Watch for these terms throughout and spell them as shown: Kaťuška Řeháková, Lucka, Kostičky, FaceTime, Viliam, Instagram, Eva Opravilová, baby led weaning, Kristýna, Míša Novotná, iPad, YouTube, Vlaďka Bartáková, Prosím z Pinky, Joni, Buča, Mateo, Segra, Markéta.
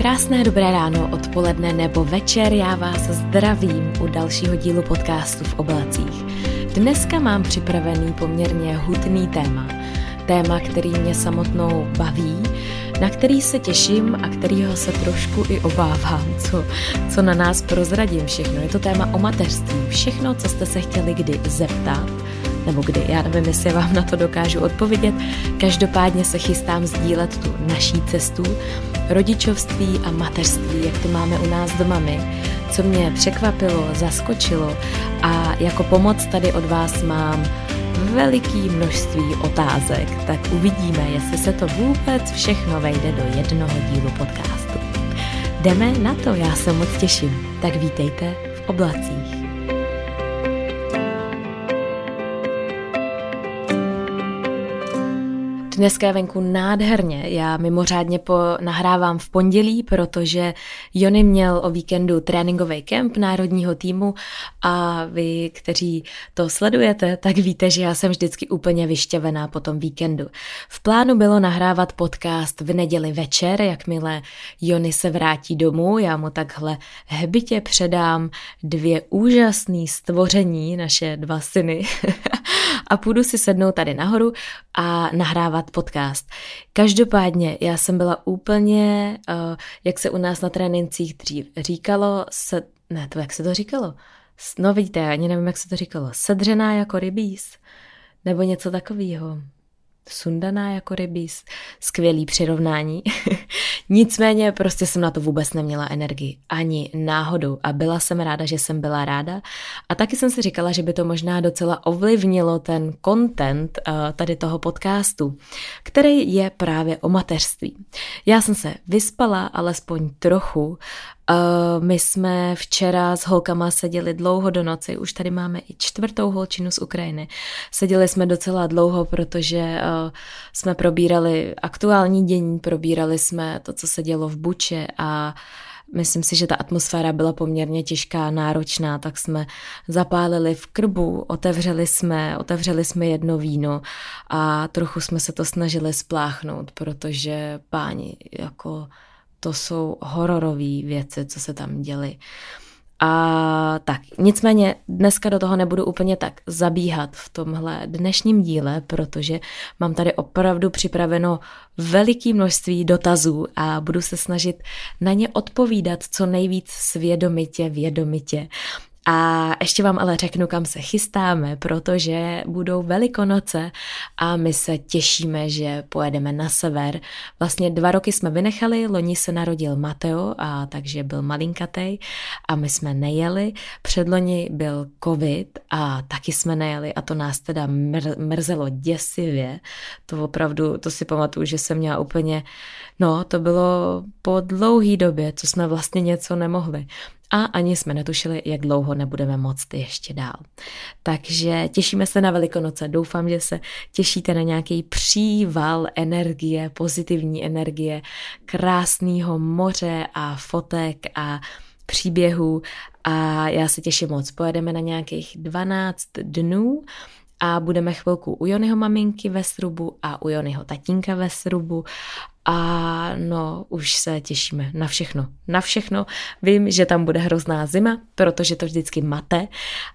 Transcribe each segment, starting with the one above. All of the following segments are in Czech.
Krásné dobré ráno, odpoledne nebo večer, já vás zdravím u dalšího dílu podcastu v oblacích. Dneska mám připravený poměrně hutný téma, který mě samotnou baví, na který se těším a kterýho se trošku i obávám, co na nás prozradím všechno. Je to téma o mateřství, všechno, co jste se chtěli kdy zeptat, nebo kdy, já nevím, jestli vám na to dokážu odpovědět. Každopádně se chystám sdílet tu naší cestu, rodičovství a mateřství, jak to máme u nás doma my, co mě překvapilo, zaskočilo a jako pomoc tady od vás mám veliký množství otázek, tak uvidíme, jestli se to vůbec všechno vejde do jednoho dílu podcastu. Jdeme na to, já se moc těším, tak vítejte v oblacích. Dneska je venku nádherně, já mimořádně nahrávám v pondělí, protože Joni měl o víkendu tréninkový kemp národního týmu a vy, kteří to sledujete, tak víte, že já jsem vždycky úplně vyšťavená po tom víkendu. V plánu bylo nahrávat podcast v neděli večer, jakmile Joni se vrátí domů, já mu takhle hebitě předám 2 úžasné stvoření, naše 2 syny, a půjdu si sednout tady nahoru a nahrávat podcast. Každopádně já jsem byla úplně, jak se u nás na trénincích dřív říkalo, sedřená jako rybíz, nebo něco takového. Sundaná jako rybíz, skvělý přirovnání. Nicméně prostě jsem na to vůbec neměla energii, ani náhodou a byla jsem ráda, že jsem byla ráda a taky jsem si říkala, že by to možná docela ovlivnilo ten content tady toho podcastu, který je právě o mateřství. Já jsem se vyspala alespoň trochu. My jsme včera s holkama seděli dlouho do noci, už tady máme i 4. holčinu z Ukrajiny. Seděli jsme docela dlouho, protože jsme probírali aktuální dění, probírali jsme to, co se dělo v Buče a myslím si, že ta atmosféra byla poměrně těžká, náročná, tak jsme zapálili v krbu, otevřeli jsme jedno víno a trochu jsme se to snažili spláchnout, protože páni, jako... To jsou hororové věci, co se tam děly. A tak, nicméně dneska do toho nebudu úplně tak zabíhat v tomhle dnešním díle, protože mám tady opravdu připraveno veliké množství dotazů a budu se snažit na ně odpovídat co nejvíc svědomitě, vědomitě. A ještě vám ale řeknu, kam se chystáme, protože budou Velikonoce a my se těšíme, že pojedeme na sever. Vlastně 2 roky jsme vynechali, loni se narodil Mateo, a takže byl malinkatej a my jsme nejeli. Předloni byl covid a taky jsme nejeli a to nás teda mrzelo děsivě. To opravdu, to si pamatuju, že jsem měla úplně, to bylo po dlouhý době, co jsme vlastně něco nemohli. A ani jsme netušili, jak dlouho nebudeme moct ještě dál. Takže těšíme se na Velikonoce. Doufám, že se těšíte na nějaký příval energie, pozitivní energie, krásného moře a fotek a příběhů. A já se těším moc. Pojedeme na nějakých 12 dnů a budeme chvilku u Jonyho maminky ve srubu a u Jonyho tatínka ve srubu. A už se těšíme na všechno. Na všechno. Vím, že tam bude hrozná zima, protože to vždycky mate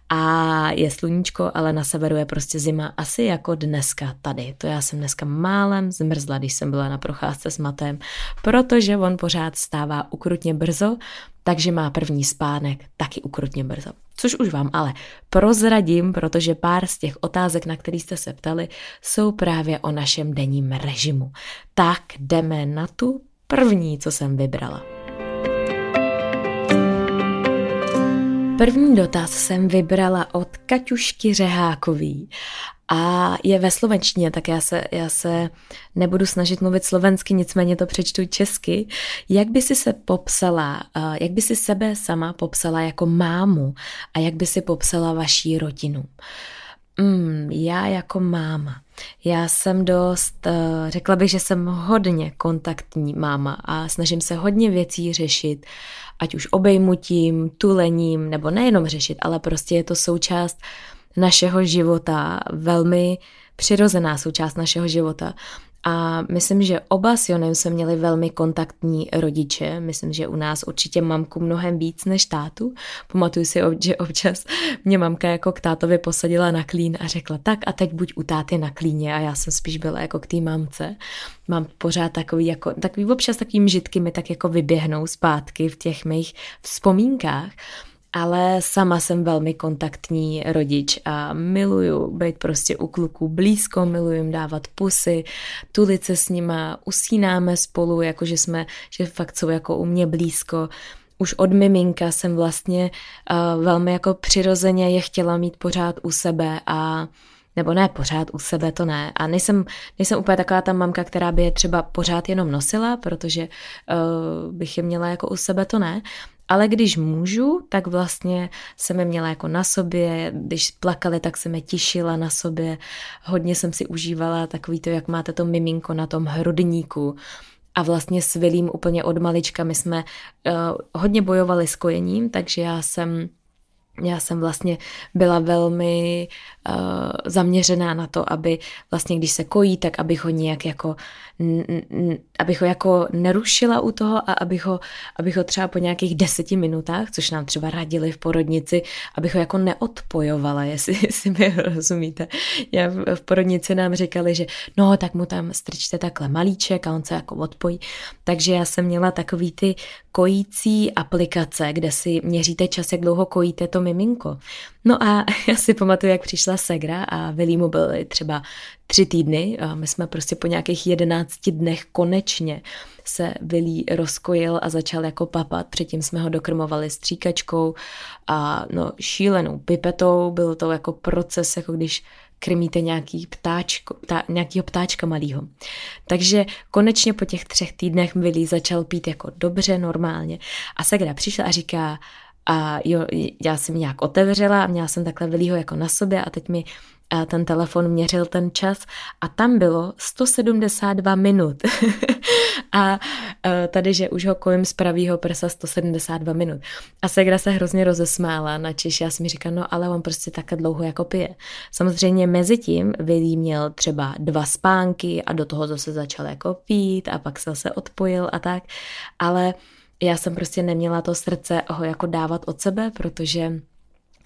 a je sluníčko, ale na severu je prostě zima, asi jako dneska tady. To já jsem dneska málem zmrzla, když jsem byla na procházce s Matem, protože on pořád stává ukrutně brzo, takže má první spánek taky ukrutně brzo. Což už vám ale prozradím, protože pár z těch otázek, na který jste se ptali, jsou právě o našem denním režimu. Tak jdeme na tu první, co jsem vybrala. První dotaz jsem vybrala od Kaťušky Řehákový. A je ve slovenštině, tak já se nebudu snažit mluvit slovensky, nicméně to přečtu česky. Jak by si sebe sama popsala jako mámu a jak by si popsala vaší rodinu? Já jako máma. Já jsem dost, řekla bych, že jsem hodně kontaktní máma a snažím se hodně věcí řešit, ať už obejmutím, tulením, nebo nejenom řešit, ale prostě je to součást našeho života, velmi přirozená součást našeho života. A myslím, že oba s Jonem jsme měli velmi kontaktní rodiče. Myslím, že u nás určitě mamku mnohem víc než tátu. Pamatuju si, že občas mě mamka jako k tátovi posadila na klín a řekla tak a teď buď u táty na klíně. A já jsem spíš byla jako k té mamce. Mám pořád takový občas takový mžitky mi tak jako vyběhnou zpátky v těch mých vzpomínkách. Ale sama jsem velmi kontaktní rodič a miluju být prostě u kluků blízko, miluju jim dávat pusy, tulit se s nima, usínáme spolu, jakože jsme, že fakt jsou jako u mě blízko. Už od miminka jsem vlastně velmi jako přirozeně je chtěla mít pořád u sebe a nebo ne, pořád u sebe, to ne. A nejsem úplně taková ta mamka, která by je třeba pořád jenom nosila, protože bych je měla jako u sebe, to ne. Ale když můžu, tak vlastně jsem je měla jako na sobě, když plakali, tak jsem je tišila na sobě, hodně jsem si užívala takový to, jak máte to miminko na tom hrudníku. A vlastně s Vilím úplně od malička my jsme hodně bojovali s kojením, takže já jsem vlastně byla velmi zaměřená na to, aby vlastně, když se kojí, tak abych ho nějak jako, abych ho jako nerušila u toho a abych ho třeba po nějakých 10 minutách, což nám třeba radili v porodnici, abych ho jako neodpojovala, jestli mi rozumíte. Já v porodnici nám říkali, že no, tak mu tam strčte takhle malíček a on se jako odpojí. Takže já jsem měla takový ty kojící aplikace, kde si měříte čas, jak dlouho kojíte to miminko. No a já si pamatuju, jak přišla Segra a Viliamu byly třeba 3 týdny. A my jsme prostě po nějakých 11 dnech konečně se Vilí rozkojil a začal jako papat. Předtím jsme ho dokrmovali stříkačkou a no, šílenou pipetou. Byl to jako proces, jako když krmíte nějakýho ptáčka malýho. Takže konečně po těch 3 týdnech Vilí začal pít jako dobře, normálně. A Segra přišla a říká, a jo, já jsem nějak otevřela a měla jsem takhle Vilího jako na sobě a teď mi ten telefon měřil ten čas a tam bylo 172 minut. A tady, že už ho kojím z pravýho prsa 172 minut. A Segra se hrozně rozesmála na Češi. Já jsem mi říkala, no ale on prostě takhle dlouho jako pije. Samozřejmě mezi tím Vili měl třeba 2 spánky a do toho zase začal jako pít a pak se zase odpojil a tak. Ale já jsem prostě neměla to srdce ho jako dávat od sebe, protože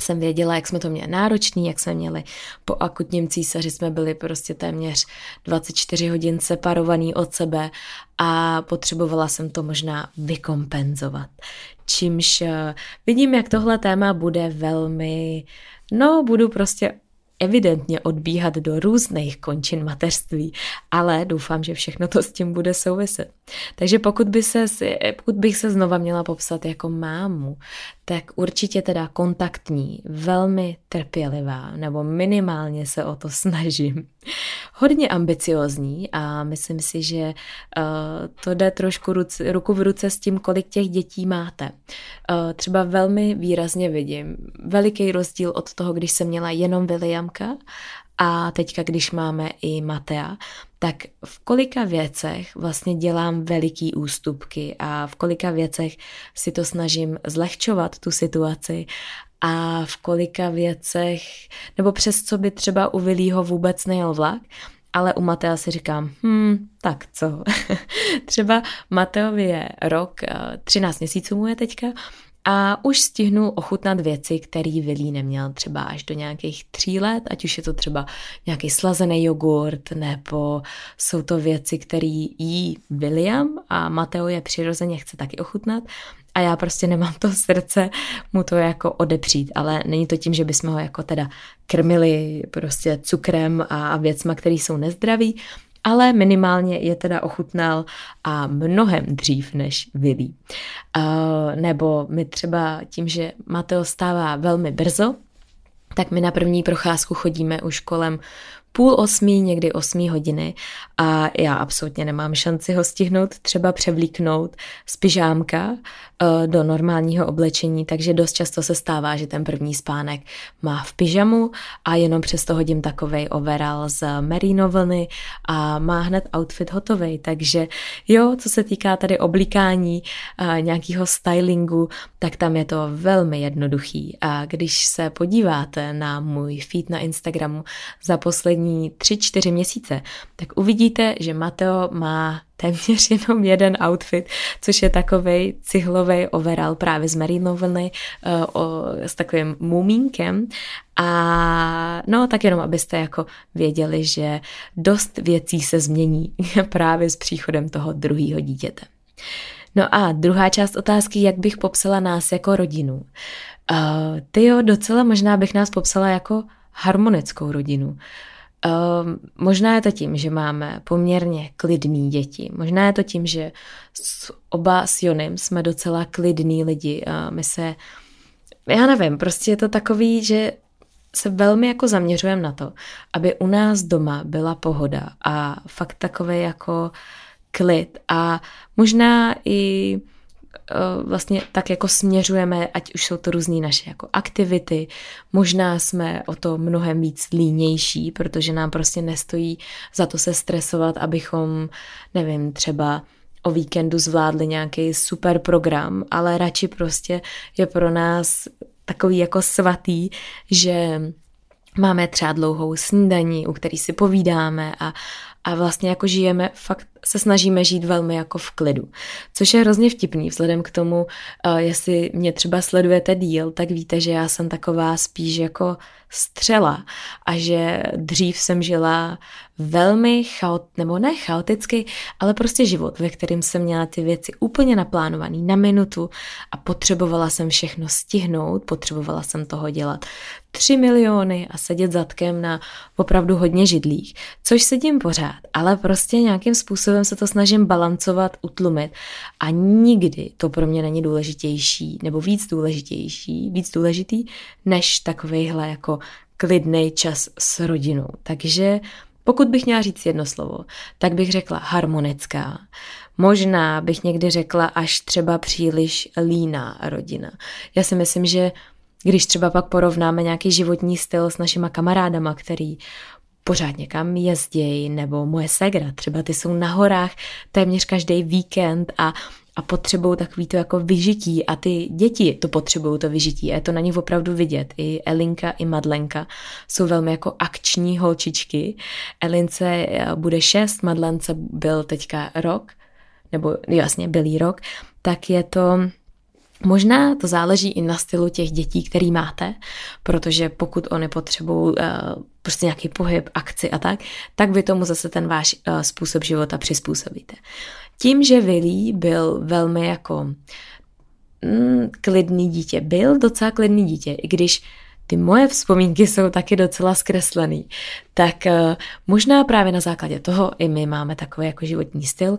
jsem věděla, jak jsme to měli náročný, jak jsme měli po akutním císaři, jsme byli prostě téměř 24 hodin separovaný od sebe a potřebovala jsem to možná vykompenzovat. Čímž vidím, jak tohle téma bude velmi, no budu prostě evidentně odbíhat do různých končin mateřství, ale doufám, že všechno to s tím bude souviset. Takže pokud bych se znova měla popsat jako mámu, tak určitě teda kontaktní, velmi trpělivá, nebo minimálně se o to snažím. Hodně ambiciozní a myslím si, že to jde trošku ruku v ruce s tím, kolik těch dětí máte. Třeba velmi výrazně vidím veliký rozdíl od toho, když jsem měla jenom Viliamka a teďka, když máme i Matea, tak v kolika věcech vlastně dělám veliký ústupky a v kolika věcech si to snažím zlehčovat, tu situaci, a v kolika věcech, nebo přes co by třeba u Vilího vůbec nejel vlak, ale u Matea si říkám, tak co? Třeba Mateovi je rok, 13 měsíců mu je teďka, a už stihnu ochutnat věci, které Vilí neměl třeba až do nějakých 3 let, ať už je to třeba nějaký slazený jogurt, nebo jsou to věci, které jí Viliam a Mateo je přirozeně chce taky ochutnat a já prostě nemám to srdce mu to jako odepřít, ale není to tím, že bychom ho jako teda krmili prostě cukrem a věcma, které jsou nezdraví, ale minimálně je teda ochutnal a mnohem dřív než Vilí. Nebo my třeba tím, že Mateo stává velmi brzo, tak my na první procházku chodíme už kolem 7:30, někdy 8 hodiny a já absolutně nemám šanci ho stihnout, třeba převlíknout z pyžámka do normálního oblečení, takže dost často se stává, že ten první spánek má v pyžamu a jenom přesto hodím takovej overall z merino vlny a má hned outfit hotovej, takže jo, co se týká tady oblíkání, nějakého stylingu, tak tam je to velmi jednoduchý a když se podíváte na můj feed na Instagramu za poslední poslední 3-4 měsíce, tak uvidíte, že Mateo má téměř jenom jeden outfit, což je takovej cihlovej overall právě z merino vlny s takovým mumínkem. A no tak jenom, abyste jako věděli, že dost věcí se změní právě s příchodem toho druhého dítěte. No a druhá část otázky, jak bych popsala nás jako rodinu. Tyjo, docela možná bych nás popsala jako harmonickou rodinu. Možná je to tím, že máme poměrně klidný děti. Možná je to tím, že oba s Jonem jsme docela klidný lidi. Já nevím, prostě je to takový, že se velmi jako zaměřujeme na to, aby u nás doma byla pohoda a fakt takové jako klid a možná i vlastně tak jako směřujeme, ať už jsou to různý naše jako aktivity, možná jsme o to mnohem víc línější, protože nám prostě nestojí za to se stresovat, abychom, nevím, třeba o víkendu zvládli nějaký super program, ale radši prostě je pro nás takový jako svatý, že máme třeba dlouhou snídaní, u který si povídáme a vlastně jako žijeme, fakt se snažíme žít velmi jako v klidu. Což je hrozně vtipný, vzhledem k tomu, jestli mě třeba sledujete díl, tak víte, že já jsem taková spíš jako střela a že dřív jsem žila velmi chaoticky, ale prostě život, ve kterém jsem měla ty věci úplně naplánovaný na minutu a potřebovala jsem všechno stihnout, potřebovala jsem toho dělat 3 miliony a sedět zadkem na opravdu hodně židlích, což sedím pořád, ale prostě nějakým způsobem se to snažím balancovat, utlumit a nikdy to pro mě není důležitější nebo víc důležitý, než takovejhle jako klidnej čas s rodinou. Takže pokud bych měla říct jedno slovo, tak bych řekla harmonická. Možná bych někdy řekla až třeba příliš líná rodina. Já si myslím, že když třeba pak porovnáme nějaký životní styl s našima kamarádama, který pořád někam jezdějí, nebo moje segra, třeba ty jsou na horách téměř každý víkend a potřebují takový to jako vyžití a ty děti to potřebují to vyžití a je to na nich opravdu vidět. I Elinka, i Madlenka jsou velmi jako akční holčičky. Elince bude 6, Madlence byl teďka rok, nebo jasně, byl jí rok, tak je to... Možná to záleží i na stylu těch dětí, který máte, protože pokud oni potřebují prostě nějaký pohyb, akci a tak vy tomu zase ten váš způsob života přizpůsobíte. Tím, že Vili byl velmi jako klidný dítě, byl docela klidný dítě, i když ty moje vzpomínky jsou taky docela zkreslený, tak možná právě na základě toho i my máme takový jako životní styl.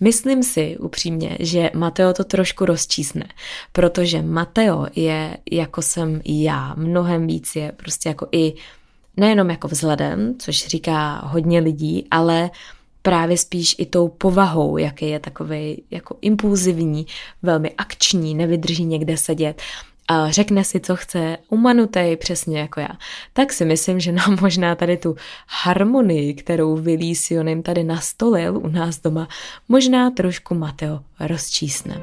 Myslím si upřímně, že Mateo to trošku rozčísne, protože Mateo je, jako jsem já, mnohem víc je prostě jako i nejenom jako vzhledem, což říká hodně lidí, ale právě spíš i tou povahou, jaký je takovej jako impulzivní, velmi akční, nevydrží někde sedět, a řekne si, co chce, umanutej, přesně jako já, tak si myslím, že nám možná tady tu harmonii, kterou Vili s Jonem tady nastolil u nás doma, možná trošku Mateo rozčísne.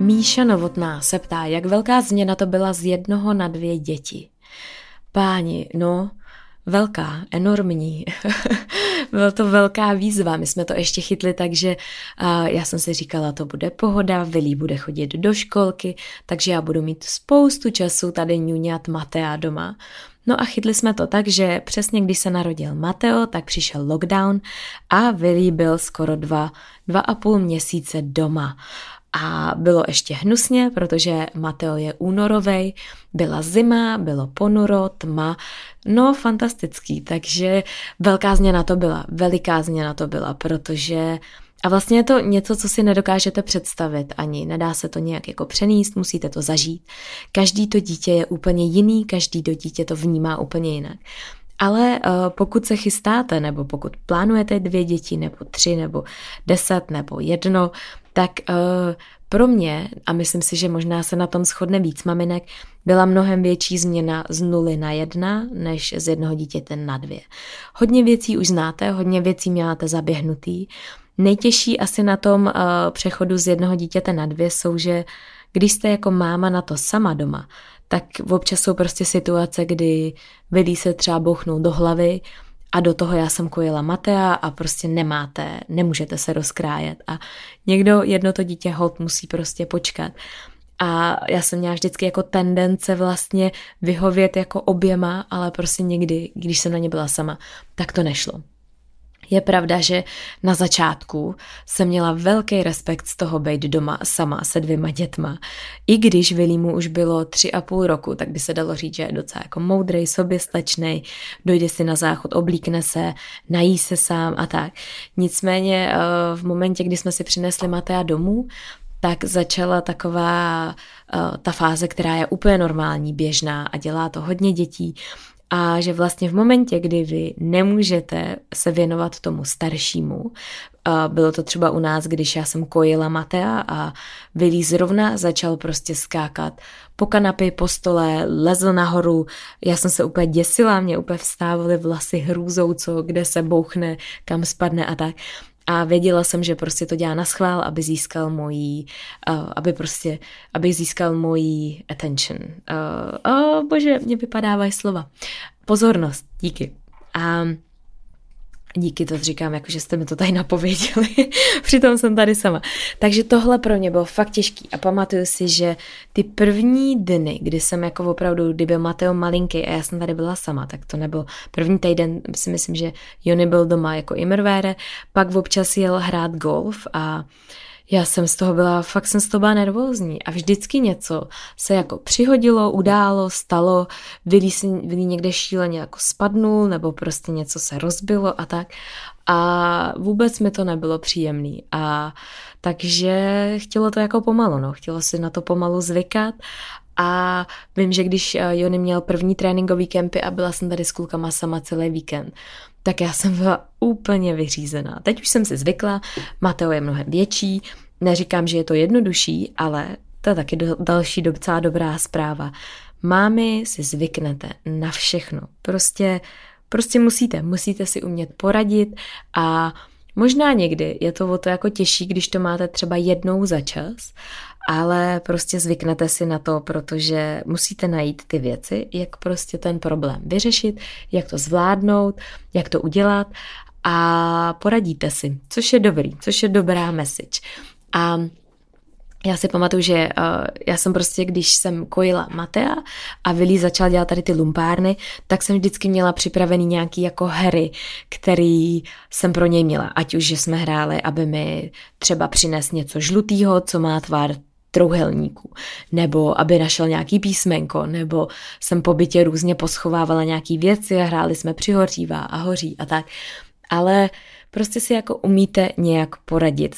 Míša Novotná se ptá, jak velká změna to byla z 1 na 2 děti. Páni, no... Velká, enormní. Byla to velká výzva. My jsme to ještě chytli, takže já jsem si říkala, to bude pohoda, Vili bude chodit do školky, takže já budu mít spoustu času tady ňuňat Matea doma. No a chytli jsme to tak, že přesně když se narodil Mateo, tak přišel lockdown a Vili byl skoro 2,5 měsíce doma. A bylo ještě hnusně, protože Mateo je únorovej, byla zima, bylo ponuro, tma, no fantastický, takže veliká změna to byla, protože a vlastně je to něco, co si nedokážete představit ani, nedá se to nějak jako přenést, musíte to zažít. Každý to dítě je úplně jiný, každý to dítě to vnímá úplně jinak. Ale pokud se chystáte, nebo pokud plánujete 2 děti, nebo 3, nebo 10, nebo 1, tak pro mě, a myslím si, že možná se na tom shodne víc maminek, byla mnohem větší změna z 0 na 1, než z 1 dítěte na 2. Hodně věcí už znáte, hodně věcí máte zaběhnutý. Nejtěžší asi na tom přechodu z 1 dítěte na 2 jsou, že když jste jako máma na to sama doma, tak občas jsou prostě situace, kdy vidí se třeba bouchnout do hlavy a do toho já jsem kojila Matea a prostě nemůžete se rozkrájet a někdo, jedno to dítě hod musí prostě počkat. A já jsem měla vždycky jako tendence vlastně vyhovět jako oběma, ale prostě někdy, když jsem na ně byla sama, tak to nešlo. Je pravda, že na začátku jsem měla velký respekt z toho být doma sama se 2 dětma. I když Vilimu už bylo 3,5 roku, tak by se dalo říct, že je docela jako moudrej, soběstačnej, dojde si na záchod, oblíkne se, nají se sám a tak. Nicméně v momentě, kdy jsme si přinesli Matea domů, tak začala taková ta fáze, která je úplně normální, běžná a dělá to hodně dětí. A že vlastně v momentě, kdy vy nemůžete se věnovat tomu staršímu, bylo to třeba u nás, když já jsem kojila Matea a Vili zrovna začal prostě skákat po kanapy, po stole, lezl nahoru, já jsem se úplně děsila, mě úplně vstávaly vlasy hrůzou, co, kde se bouchne, kam spadne a tak. A věděla jsem, že prostě to dělá naschvál, aby získal mojí, aby získal mojí attention. Bože, mě vypadávají slova. Pozornost, díky. A díky, to říkám, jako že jste mi to tady napověděli, přitom jsem tady sama. Takže tohle pro mě bylo fakt těžký a pamatuju si, že ty první dny, kdy jsem jako opravdu, kdy byl Mateo malinký a já jsem tady byla sama, tak to nebyl první týden, si myslím, že Joni byl doma jako immervére, pak občas jel hrát golf a já jsem z toho byla, fakt jsem z toho byla nervózní a vždycky něco se jako přihodilo, událo, stalo, Vili někde šíleně jako spadnul nebo prostě něco se rozbilo a tak a vůbec mi to nebylo příjemný a takže chtělo to jako pomalu, chtělo si na to pomalu zvykat. A vím, že když Joni měl první tréninkový kempy a byla jsem tady s klukama sama celý víkend, tak já jsem byla úplně vyřízená. Teď už jsem si zvykla, Mateo je mnohem větší, neříkám, že je to jednodušší, ale to je taky další docela dobrá zpráva. Mámy si zvyknete na všechno, prostě musíte si umět poradit a možná někdy je to o to jako těžší, když to máte třeba jednou za čas, ale prostě zvyknete si na to, protože musíte najít ty věci, jak prostě ten problém vyřešit, jak to zvládnout, jak to udělat a poradíte si, což je dobrý, což je dobrá message. A já si pamatuju, že já jsem prostě, když jsem kojila Matea a Vili začal dělat tady ty lumpárny, tak jsem vždycky měla připravený nějaký jako hry, který jsem pro něj měla. Ať už, že jsme hráli, aby mi třeba přines něco žlutýho, co má tvar trouhelníku, nebo aby našel nějaký písmenko, nebo jsem po bytě různě poschovávala nějaký věci a hráli jsme přihořívá a hoří a tak. Ale prostě si jako umíte nějak poradit,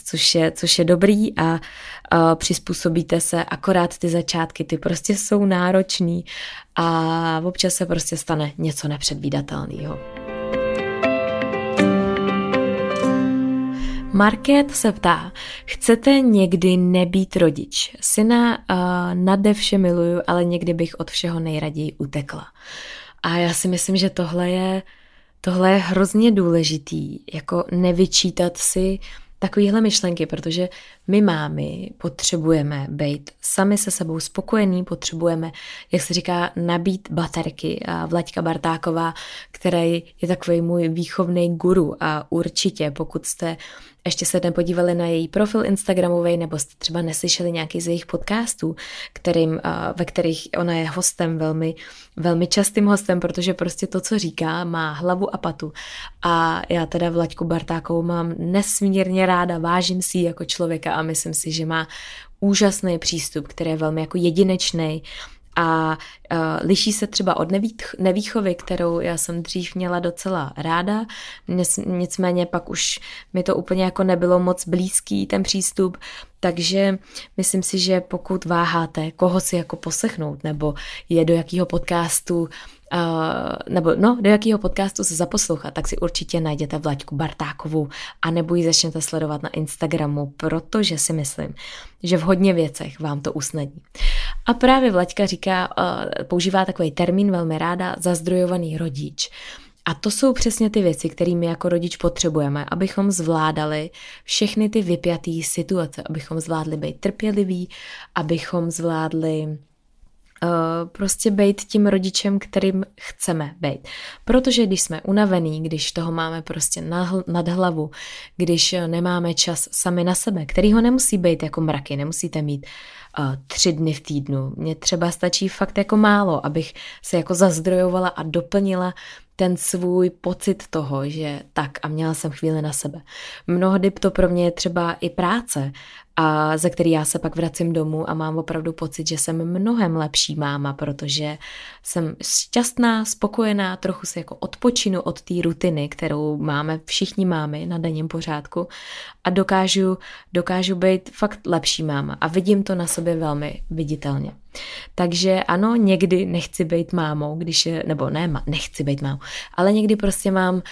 což je dobrý a přizpůsobíte se, akorát ty začátky, ty prostě jsou náročný a občas se prostě stane něco nepředvídatelného. Markéta se ptá, chcete někdy nebýt rodič? Syna nade vše miluju, ale někdy bych od všeho nejraději utekla. A já si myslím, že tohle je hrozně důležitý, jako nevyčítat si takovýhle myšlenky, protože my mámy potřebujeme být sami se sebou spokojení, potřebujeme, jak se říká, nabít baterky. A Vlaďka Bartáková, který je takový můj výchovný guru a určitě, pokud jste ještě se nepodívali na její profil instagramový nebo jste třeba neslyšeli nějaký z jejich podcastů, ve kterých ona je hostem, velmi, velmi častým hostem, protože prostě to, co říká, má hlavu a patu. A já teda Vlaďku Bartákovou mám nesmírně ráda, vážím si ji jako člověka a myslím si, že má úžasný přístup, který je velmi jako jedinečný a liší se třeba od nevýchovy, kterou já jsem dřív měla docela ráda, nicméně pak už mi to úplně jako nebylo moc blízký ten přístup, takže myslím si, že pokud váháte, koho si jako poslechnout, nebo je do jakého podcastu se zaposlouchat, tak si určitě najděte Vlaďku Bartákovou a nebo ji začnete sledovat na Instagramu, protože si myslím, že v hodně věcech vám to usnadní. A právě Vlaďka říká, používá takový termín velmi ráda, zazdrojovaný rodič. A to jsou přesně ty věci, které my jako rodič potřebujeme, abychom zvládali všechny ty vypjaté situace, abychom zvládli být trpěliví, abychom zvládli prostě bejt tím rodičem, kterým chceme bejt. Protože když jsme unavený, když toho máme prostě nad hlavu, když nemáme čas sami na sebe, který ho nemusí bejt jako mraky, nemusíte mít 3 dny v týdnu. Mně třeba stačí fakt jako málo, abych se jako zazdrojovala a doplnila ten svůj pocit toho, že tak a měla jsem chvíli na sebe. Mnohdy to pro mě je třeba i práce, a za který já se pak vracím domů a mám opravdu pocit, že jsem mnohem lepší máma, protože jsem šťastná, spokojená, trochu se jako odpočinu od té rutiny, kterou máme všichni mámy na denním pořádku a dokážu být fakt lepší máma a vidím to na sobě velmi viditelně. Takže ano, někdy nechci být mámou, nechci být mámou, ale někdy prostě mám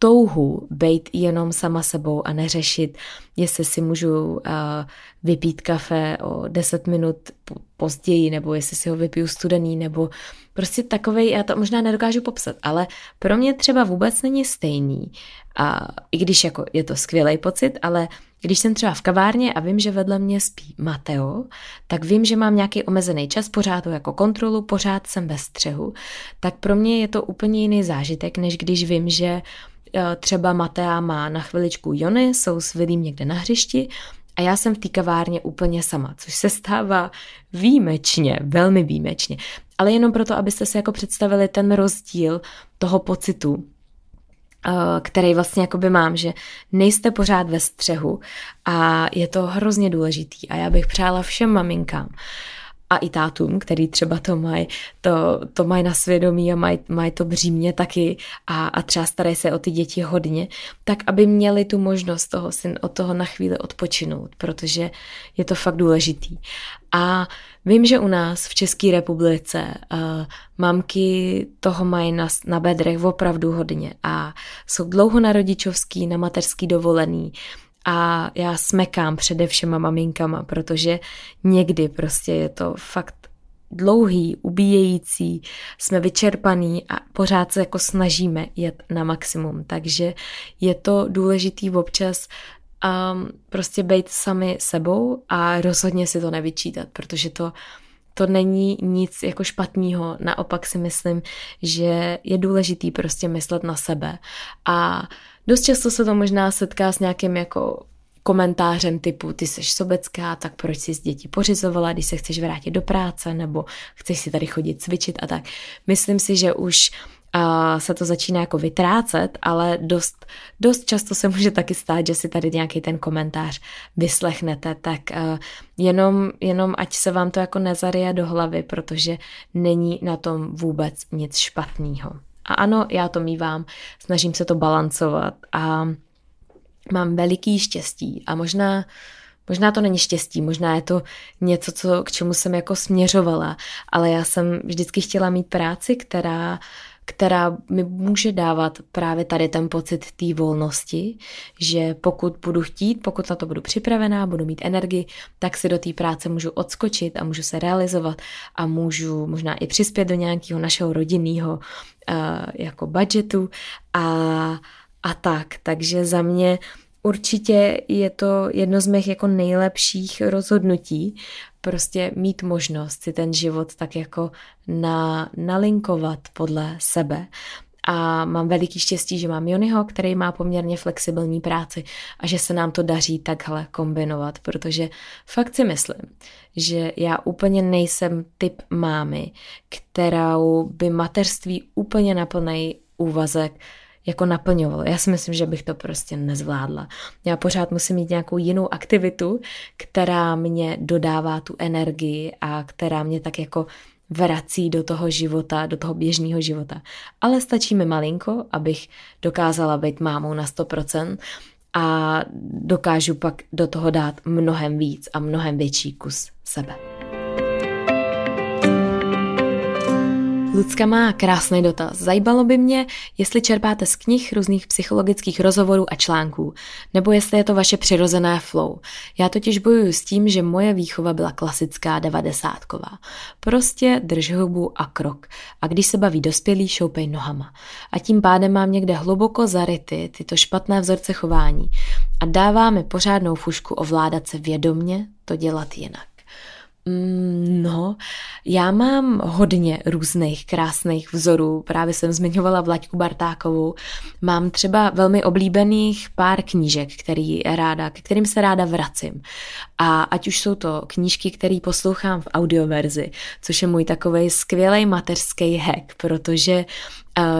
touhu bejt jenom sama sebou a neřešit, jestli si můžu vypít kafe o 10 minut později, nebo jestli si ho vypiju studený, nebo prostě takovej, já to možná nedokážu popsat, ale pro mě třeba vůbec není stejný, i když jako je to skvělý pocit, ale když jsem třeba v kavárně a vím, že vedle mě spí Mateo, tak vím, že mám nějaký omezený čas, pořád to jako kontrolu, pořád jsem ve střehu, tak pro mě je to úplně jiný zážitek, než když vím, že třeba Matea má na chviličku Joni, jsou s Vilím někde na hřišti a já jsem v té kavárně úplně sama, což se stává výjimečně, velmi výjimečně. Ale jenom proto, abyste si jako představili ten rozdíl toho pocitu, který vlastně jakoby mám, že nejste pořád ve střehu a je to hrozně důležitý a já bych přála všem maminkám a i tátům, který třeba to mají na svědomí a mají to břímně taky a třeba starají se o ty děti hodně, tak aby měli tu možnost od toho na chvíli odpočinout, protože je to fakt důležitý. A vím, že u nás v České republice mamky toho mají na bedrech opravdu hodně a jsou dlouho na rodičovský, na mateřský dovolený. A já smekám především maminkama, protože někdy prostě je to fakt dlouhý, ubíjející, jsme vyčerpaný a pořád se jako snažíme jet na maximum. Takže je to důležitý občas prostě být sami sebou a rozhodně si to nevyčítat, protože to není nic jako špatného, naopak si myslím, že je důležitý prostě myslet na sebe. A dost často se to možná setká s nějakým jako komentářem typu ty jsi sobecká, tak proč jsi děti pořizovala, když se chceš vrátit do práce nebo chceš si tady chodit cvičit a tak. Myslím si, že už se to začíná jako vytrácet, ale dost často se může taky stát, že si tady nějaký ten komentář vyslechnete, tak jenom ať se vám to jako nezaryje do hlavy, protože není na tom vůbec nic špatného. A ano, já to mívám, snažím se to balancovat a mám veliký štěstí a možná to není štěstí, možná je to něco, k čemu jsem jako směřovala, ale já jsem vždycky chtěla mít práci, která mi může dávat právě tady ten pocit té volnosti, že pokud budu chtít, pokud na to budu připravená, budu mít energii, tak si do té práce můžu odskočit a můžu se realizovat a můžu možná i přispět do nějakého našeho rodinného jako budžetu a tak. Takže za mě určitě je to jedno z mých jako nejlepších rozhodnutí, prostě mít možnost si ten život tak jako nalinkovat podle sebe. A mám veliký štěstí, že mám Jonyho, který má poměrně flexibilní práci a že se nám to daří takhle kombinovat, protože fakt si myslím, že já úplně nejsem typ mámy, kterou by mateřství úplně na plnej úvazek jako naplňovalo. Já si myslím, že bych to prostě nezvládla. Já pořád musím mít nějakou jinou aktivitu, která mě dodává tu energii a která mě tak jako vrací do toho života, do toho běžného života. Ale stačí mi malinko, abych dokázala být mámou na 100% a dokážu pak do toho dát mnohem víc a mnohem větší kus sebe. Lucka má krásný dotaz. Zajímalo by mě, jestli čerpáte z knih, různých psychologických rozhovorů a článků, nebo jestli je to vaše přirozené flow. Já totiž bojuju s tím, že moje výchova byla klasická 90ková. Prostě drž hubu a krok. A když se baví dospělí, šoupej nohama. A tím pádem mám někde hluboko zaryty tyto špatné vzorce chování a dává mi pořádnou fušku ovládat se vědomně, to dělat jinak. No, já mám hodně různých krásných vzorů, právě jsem zmiňovala Vlaďku Bartákovou. Mám třeba velmi oblíbených pár knížek, ke kterým se ráda vracím. A ať už jsou to knížky, které poslouchám v audioverzi, což je můj takovej skvělej mateřský hack, protože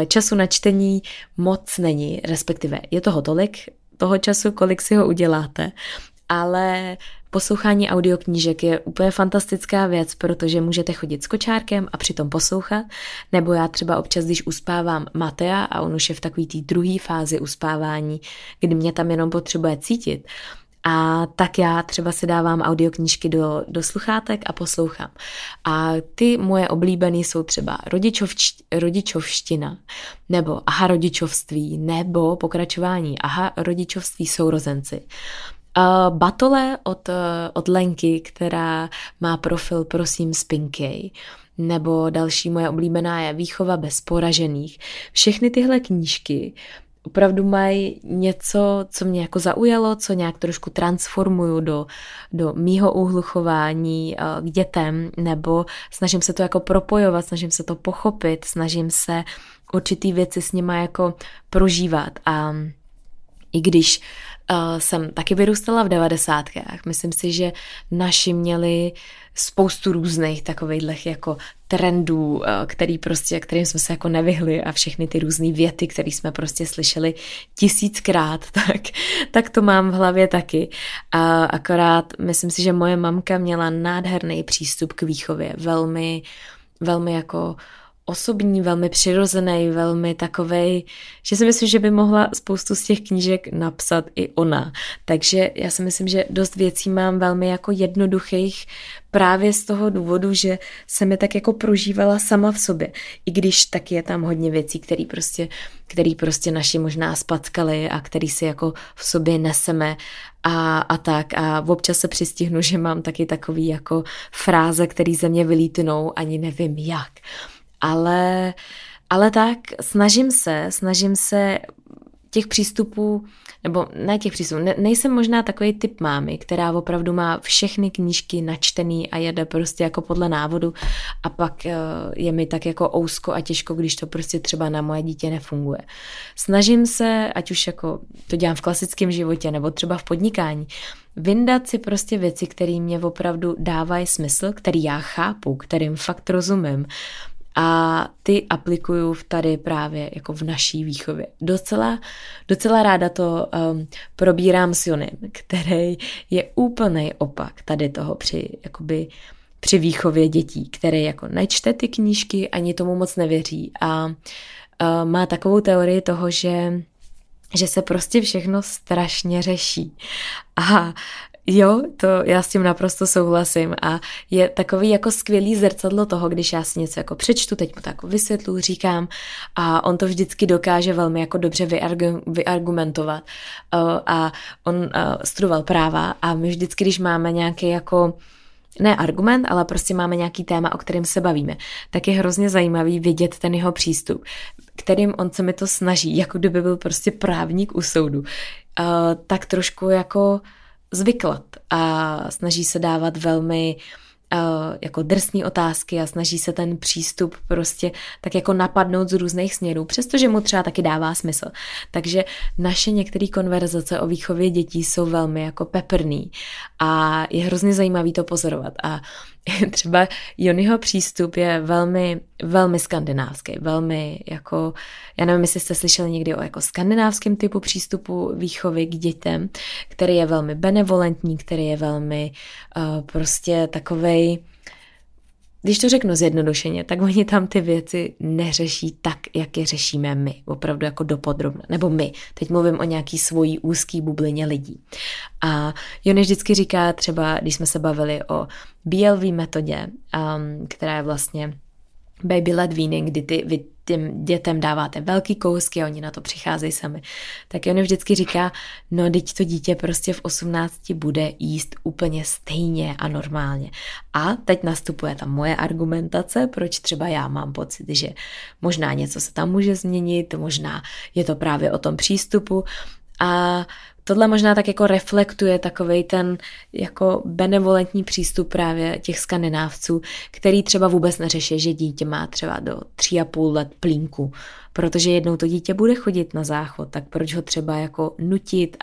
času na čtení moc není, respektive je toho tolik, toho času, kolik si ho uděláte, ale poslouchání audioknížek je úplně fantastická věc, protože můžete chodit s kočárkem a přitom poslouchat, nebo já třeba občas, když uspávám Matea a on už je v takový té druhé fázi uspávání, kdy mě tam jenom potřebuje cítit, a tak já třeba si dávám audioknížky do sluchátek a poslouchám. A ty moje oblíbené jsou třeba rodičovština, nebo aha rodičovství, nebo pokračování aha rodičovství sourozenci. Batole od Lenky, která má profil Prosím z Pinky, nebo další moje oblíbená je Výchova bez poražených. Všechny tyhle knížky opravdu mají něco, co mě jako zaujalo, co nějak trošku transformuju do mýho úhlu chování k dětem, nebo snažím se to jako propojovat, snažím se to pochopit, snažím se určitý věci s nima jako prožívat. A i když jsem taky vyrůstala v 90. Myslím si, že naši měli spoustu různých takovejhlech jako trendů, kterým jsme se jako nevyhli, a všechny ty různé věty, které jsme prostě slyšeli tisíckrát, tak to mám v hlavě taky. A akorát myslím si, že moje mamka měla nádherný přístup k výchově, velmi, velmi jako osobní, velmi přirozený, velmi takovej, že si myslím, že by mohla spoustu z těch knížek napsat i ona. Takže já si myslím, že dost věcí mám velmi jako jednoduchých právě z toho důvodu, že jsem je tak jako prožívala sama v sobě. I když taky je tam hodně věcí, který prostě naši možná spatkali a který si jako v sobě neseme a tak. A občas se přistihnu, že mám taky takový jako fráze, který ze mě vylítnou, ani nevím jak. Ale tak snažím se těch přístupů, nebo ne těch přístupů, nejsem možná takový typ mámy, která opravdu má všechny knížky načtený a jede prostě jako podle návodu, a pak je mi tak jako ousko a těžko, když to prostě třeba na moje dítě nefunguje. Snažím se, ať už jako to dělám v klasickém životě nebo třeba v podnikání, vyndat si prostě věci, které mě opravdu dávají smysl, který já chápu, kterým fakt rozumím, a ty aplikuju tady právě jako v naší výchově. Docela ráda to probírám s Jonem, který je úplnej opak tady toho při výchově dětí, který jako nečte ty knížky, ani tomu moc nevěří, a má takovou teorii toho, že se prostě všechno strašně řeší. A jo, to já s tím naprosto souhlasím, a je takový jako skvělý zrcadlo toho, když já si něco jako přečtu, teď mu to jako vysvětlu, říkám, a on to vždycky dokáže velmi jako dobře vyargumentovat. A on studoval práva, a my vždycky, když máme nějaký jako ne argument, ale prostě máme nějaký téma, o kterém se bavíme, tak je hrozně zajímavý vidět ten jeho přístup, kterým on se mi to snaží, jako kdyby byl prostě právník u soudu. Tak trošku jako zvyklat, a snaží se dávat velmi jako drsné otázky a snaží se ten přístup prostě tak jako napadnout z různých směrů, přestože mu třeba taky dává smysl. Takže naše některé konverzace o výchově dětí jsou velmi jako peprný a je hrozně zajímavý to pozorovat. A třeba Joniho přístup je velmi, velmi skandinávský, velmi jako, já nevím, jestli jste slyšeli někdy o jako skandinávském typu přístupu výchovy k dětem, který je velmi benevolentní, který je velmi prostě takovej, když to řeknu zjednodušeně, tak oni tam ty věci neřeší tak, jak je řešíme my, opravdu jako dopodrobna, nebo my. Teď mluvím o nějaký svojí úzký bublině lidí. A Joni vždycky říká třeba, když jsme se bavili o BLV metodě, která je vlastně baby led weaning, kdy vy těm dětem dáváte velký kousky a oni na to přicházejí sami, tak Joni vždycky říká, no teď to dítě prostě v 18 bude jíst úplně stejně a normálně. A teď nastupuje ta moje argumentace, proč třeba já mám pocit, že možná něco se tam může změnit, možná je to právě o tom přístupu, a Tohle možná tak jako reflektuje takovej ten jako benevolentní přístup právě těch Skandinávců, který třeba vůbec neřeší, že dítě má třeba do 3,5 let plínku, protože jednou to dítě bude chodit na záchod, tak proč ho třeba jako nutit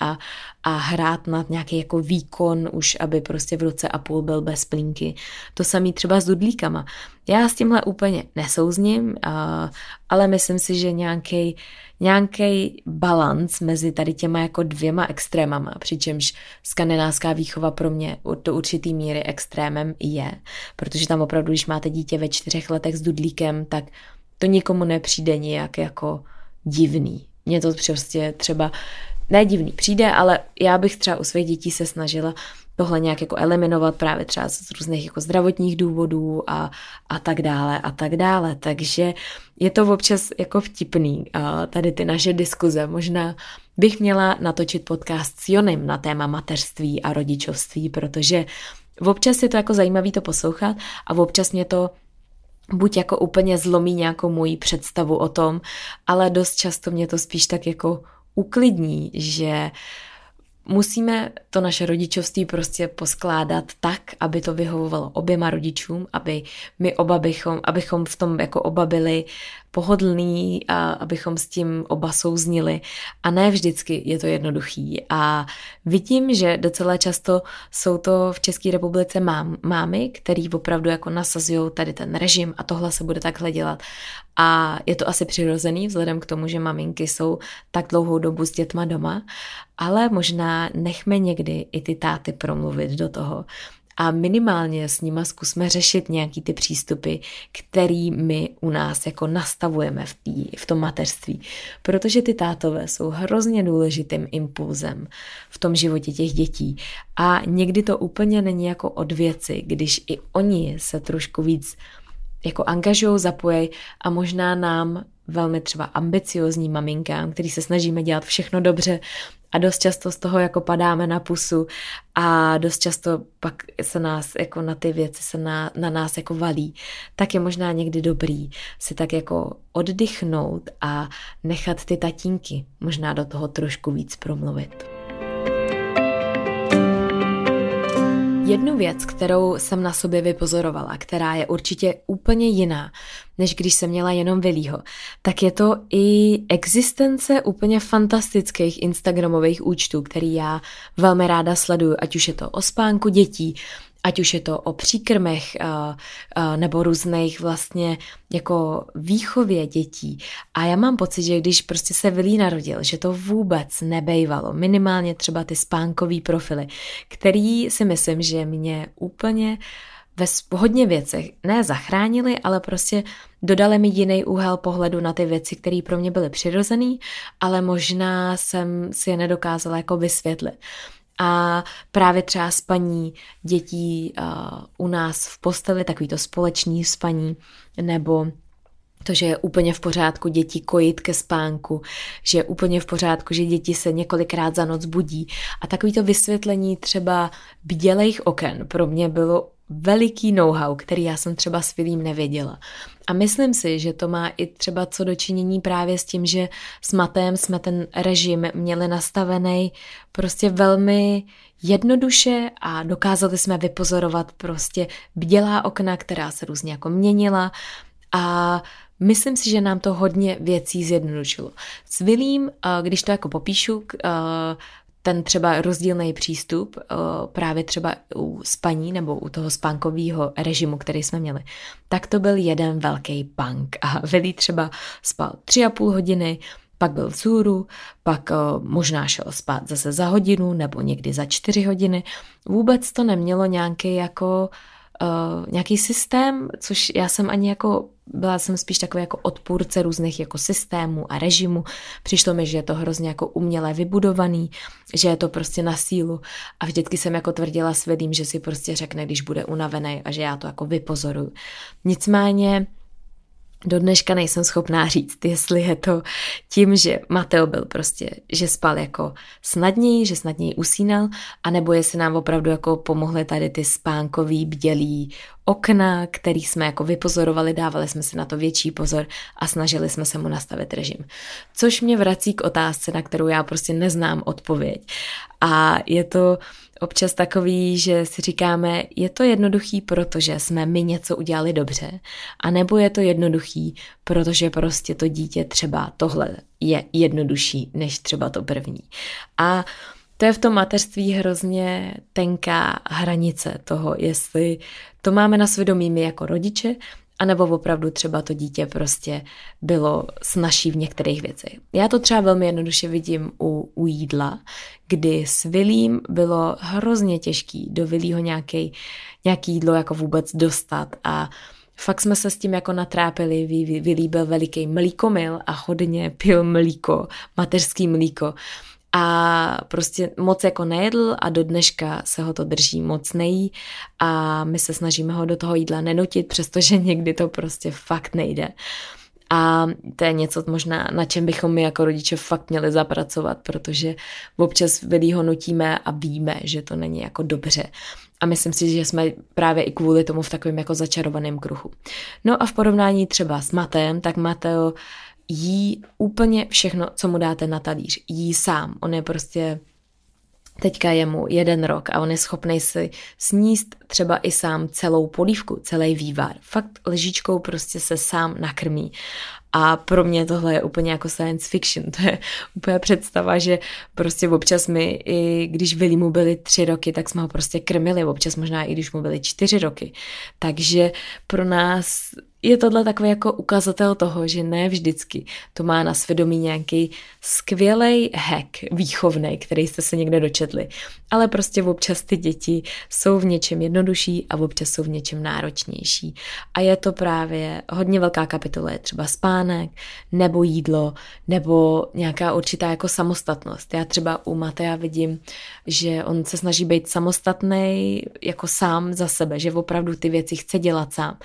a hrát na nějaký jako výkon už, aby prostě v roce a půl byl bez plínky. To samý třeba s dudlíkama. Já s tímhle úplně nesouzním, ale myslím si, že nějaký balanc mezi tady těma jako dvěma extrémama, přičemž skandinávská výchova pro mě do určitý míry extrémem je, protože tam opravdu, když máte dítě ve 4 letech s dudlíkem, tak to nikomu nepřijde nějak jako divný. Mně to prostě třeba ne divný přijde, ale já bych třeba u svých dětí se snažila tohle nějak jako eliminovat právě třeba z různých jako zdravotních důvodů a tak dále. Takže je to občas jako vtipný, tady ty naše diskuze. Možná bych měla natočit podcast s Jonem na téma mateřství a rodičovství, protože občas je to jako zajímavý to poslouchat a občas mě to buď jako úplně zlomí nějakou moji představu o tom, ale dost často mě to spíš tak jako uklidní, že musíme to naše rodičovství prostě poskládat tak, aby to vyhovovalo oběma rodičům, aby my oba abychom v tom jako oba byli pohodlní a abychom s tím oba souznili. A ne vždycky je to jednoduchý. A vidím, že docela často jsou to v České republice mámy, který opravdu jako nasazují tady ten režim a tohle se bude takhle dělat. A je to asi přirozený vzhledem k tomu, že maminky jsou tak dlouhou dobu s dětma doma, ale možná nechme někdy i ty táty promluvit do toho a minimálně s nima zkusme řešit nějaký ty přístupy, který my u nás jako nastavujeme v tom mateřství. Protože ty tátové jsou hrozně důležitým impulzem v tom životě těch dětí a někdy to úplně není jako od věci, když i oni se trošku víc jako angažují, zapojí a možná nám velmi třeba ambiciozní maminkám, který se snažíme dělat všechno dobře a dost často z toho jako padáme na pusu a dost často pak se nás jako na ty věci se na nás jako valí, tak je možná někdy dobrý si tak jako oddychnout a nechat ty tatínky možná do toho trošku víc promluvit. Jednu věc, kterou jsem na sobě vypozorovala, která je určitě úplně jiná, než když jsem měla jenom Vilího, tak je to i existence úplně fantastických instagramových účtů, který já velmi ráda sleduju, ať už je to o spánku dětí, ať už je to o příkrmech nebo různých vlastně jako výchově dětí. A já mám pocit, že když prostě se Vilí narodil, že to vůbec nebejvalo. Minimálně třeba ty spánkový profily, který si myslím, že mě úplně ve hodně věcech ne zachránili, ale prostě dodali mi jiný úhel pohledu na ty věci, které pro mě byly přirozený, ale možná jsem si je nedokázala jako vysvětlit. A právě třeba spaní dětí u nás v posteli, takový to společný spaní, nebo to, že je úplně v pořádku děti kojit ke spánku, že je úplně v pořádku, že děti se několikrát za noc budí. A takový to vysvětlení třeba bdělejch oken pro mě bylo veliký know-how, který já jsem třeba s Vilím nevěděla. A myslím si, že to má i třeba co dočinění právě s tím, že s Matejem jsme ten režim měli nastavený prostě velmi jednoduše a dokázali jsme vypozorovat prostě bdělá okna, která se různě jako měnila a myslím si, že nám to hodně věcí zjednodušilo. S Vilím, když to jako popíšu, ten třeba rozdílný přístup právě třeba u spaní nebo u toho spánkového režimu, který jsme měli, tak to byl jeden velký punk. A Vili třeba spal 3,5 hodiny, pak byl v zůru, pak možná šel spát zase za hodinu nebo někdy za 4 hodiny. Vůbec to nemělo nějaký jako nějaký systém, což já jsem ani jako, byla jsem spíš takový jako odpůrce různých jako systémů a režimu. Přišlo mi, že je to hrozně jako uměle vybudovaný, že je to prostě na sílu a vždycky jsem jako tvrdila s Vilím, že si prostě řekne, když bude unavený a že já to jako vypozoruju. Nicméně Do dneška nejsem schopná říct, jestli je to tím, že Mateo byl prostě, že spal jako snadněji, že snadněji usínal, anebo jestli nám opravdu jako pomohly tady ty spánkový bdělý okna, který jsme jako vypozorovali, dávali jsme si na to větší pozor a snažili jsme se mu nastavit režim. Což mě vrací k otázce, na kterou já prostě neznám odpověď. A je to občas takový, že si říkáme, je to jednoduchý, protože jsme my něco udělali dobře, anebo je to jednoduchý, protože prostě to dítě třeba tohle je jednodušší než třeba to první. A to je v tom mateřství hrozně tenká hranice toho, jestli to máme na svědomí my jako rodiče, anebo opravdu třeba to dítě prostě bylo snazší v některých věcech. Já to třeba velmi jednoduše vidím u jídla, kdy s Vilím bylo hrozně těžký do Vilího nějaký jídlo jako vůbec dostat a fakt jsme se s tím jako natrápili, Vilí byl veliký mlíkomil a hodně pil mlíko, mateřský mlíko. A prostě moc jako nejedl a do dneška se ho to drží, moc nejí a my se snažíme ho do toho jídla nenutit, přestože někdy to prostě fakt nejde. A to je něco možná, na čem bychom my jako rodiče fakt měli zapracovat, protože občas Vilího nutíme a víme, že to není jako dobře. A myslím si, že jsme právě i kvůli tomu v takovém jako začarovaném kruhu. No a v porovnání třeba s Mateem, tak Mateo jí úplně všechno, co mu dáte na talíř. Jí sám. On je prostě, teďka je mu 1 rok a on je schopnej si sníst třeba i sám celou polívku, celý vývar. Fakt lžičkou prostě se sám nakrmí. A pro mě tohle je úplně jako science fiction. To je úplně představa, že prostě občas my, i když Vili mu byly 3 roky, tak jsme ho prostě krmili. Občas možná i když mu byly 4 roky. Takže pro nás je tohle takový jako ukazatel toho, že ne vždycky to má na svědomí nějaký skvělej hack výchovnej, který jste se někde dočetli. Ale prostě občas ty děti jsou v něčem jednodušší a občas jsou v něčem náročnější. A je to právě hodně velká kapitola, je třeba spánek, nebo jídlo, nebo nějaká určitá jako samostatnost. Já třeba u Matea vidím, že on se snaží být samostatnej jako sám za sebe, že opravdu ty věci chce dělat sám.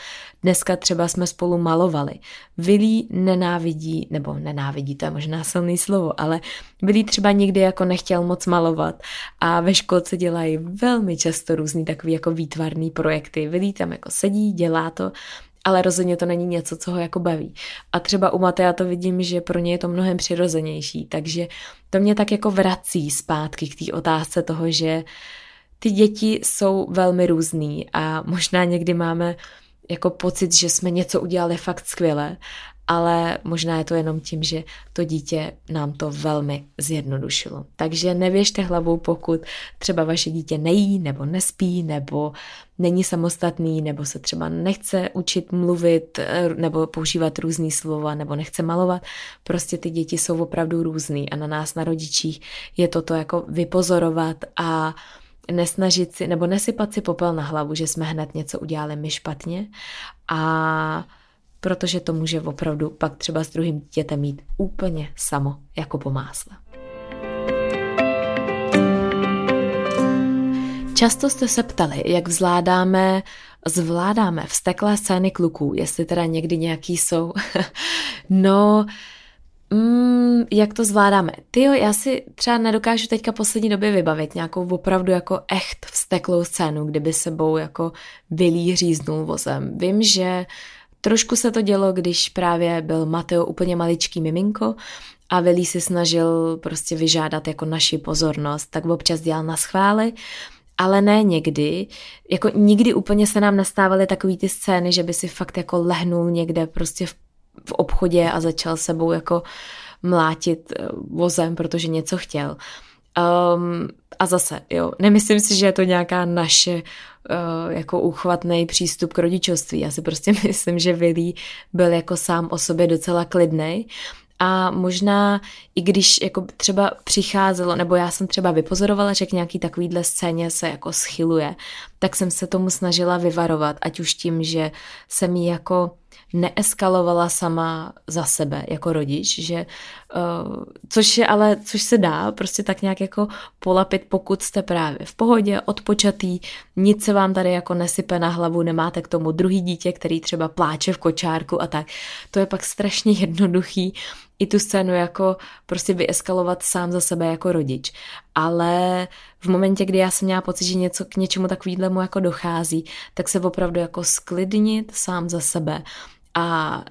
Dneska třeba jsme spolu malovali. Vilí nenávidí, nebo nenávidí, to je možná silné slovo, ale Vilí třeba nikdy jako nechtěl moc malovat a ve školce dělají velmi často různý takový jako výtvarný projekty. Vilí tam jako sedí, dělá to, ale rozhodně to není něco, co ho jako baví. A třeba u Matea to vidím, že pro ně je to mnohem přirozenější, takže to mě tak jako vrací zpátky k té otázce toho, že ty děti jsou velmi různý a možná někdy máme jako pocit, že jsme něco udělali fakt skvěle, ale možná je to jenom tím, že to dítě nám to velmi zjednodušilo. Takže nevěžte hlavou, pokud třeba vaše dítě nejí, nebo nespí, nebo není samostatný, nebo se třeba nechce učit mluvit, nebo používat různý slova, nebo nechce malovat. Prostě ty děti jsou opravdu různý a na nás, na rodičích, je to jako vypozorovat a nesnažit si, nebo nesypat si popel na hlavu, že jsme hned něco udělali my špatně, a protože to může opravdu pak třeba s druhým dítětem mít úplně samo, jako po másle. Často jste se ptali, jak zvládáme vzteklé scény kluků, jestli teda někdy nějaký jsou. No, jak to zvládáme? Tyjo, já si třeba nedokážu teďka poslední době vybavit nějakou opravdu jako echt vzteklou scénu, kdyby sebou jako Vilí říznul vozem. Vím, že trošku se to dělo, když právě byl Mateo úplně maličký miminko a Vilí si snažil prostě vyžádat jako naši pozornost, tak občas dělal na schvály, ale ne někdy, jako nikdy úplně se nám nestávaly takový ty scény, že by si fakt jako lehnul někde prostě v obchodě a začal sebou jako mlátit vozem, protože něco chtěl. A zase, jo, nemyslím si, že je to nějaká naše jako úchvatný přístup k rodičovství. Já si prostě myslím, že Vilí byl jako sám o sobě docela klidnej a možná i když jako třeba přicházelo, nebo já jsem třeba vypozorovala, že k nějaký takovýhle scéně se jako schyluje, tak jsem se tomu snažila vyvarovat, ať už tím, že jsem jí jako neeskalovala sama za sebe jako rodič, že, což se dá prostě tak nějak jako polapit, pokud jste právě v pohodě, odpočatý, nic se vám tady jako nesype na hlavu, nemáte k tomu druhý dítě, který třeba pláče v kočárku a tak. To je pak strašně jednoduchý i tu scénu jako prostě vyeskalovat sám za sebe jako rodič. Ale v momentě, kdy já jsem měla pocit, že něco k něčemu takovýhlemu jako dochází, tak se opravdu jako sklidnit sám za sebe a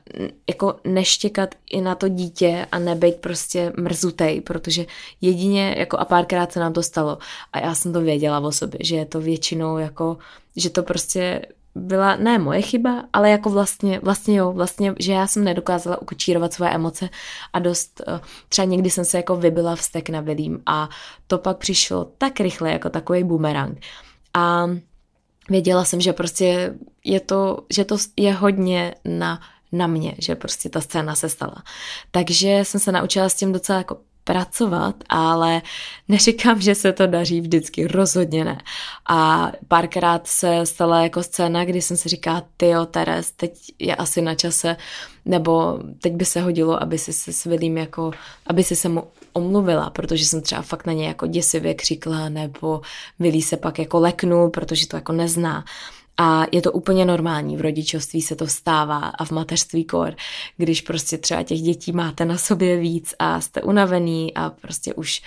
jako neštěkat i na to dítě a nebejt prostě mrzutej, protože jedině jako a párkrát se nám to stalo a já jsem to věděla o sobě, že je to většinou jako, že to prostě byla ne moje chyba, ale jako vlastně, že já jsem nedokázala ukočírovat svoje emoce a dost, třeba někdy jsem se jako vybila vztek na Vilím a to pak přišlo tak rychle, jako takový bumerang. A věděla jsem, že prostě je to, že to je hodně na mě, že prostě ta scéna se stala. Takže jsem se naučila s tím docela jako pracovat, ale neříkám, že se to daří vždycky, rozhodně ne. A párkrát se stala jako scéna, kdy jsem si říkala, tyjo, Teres, teď je asi na čase, nebo teď by se hodilo, aby si se s Vilím jako, aby si se mu omluvila, protože jsem třeba fakt na něj jako děsivě křikla, nebo Vilí se pak jako leknul, protože to jako nezná. A je to úplně normální, v rodičovství se to stává a v mateřství kor, když prostě třeba těch dětí máte na sobě víc a jste unavený a prostě už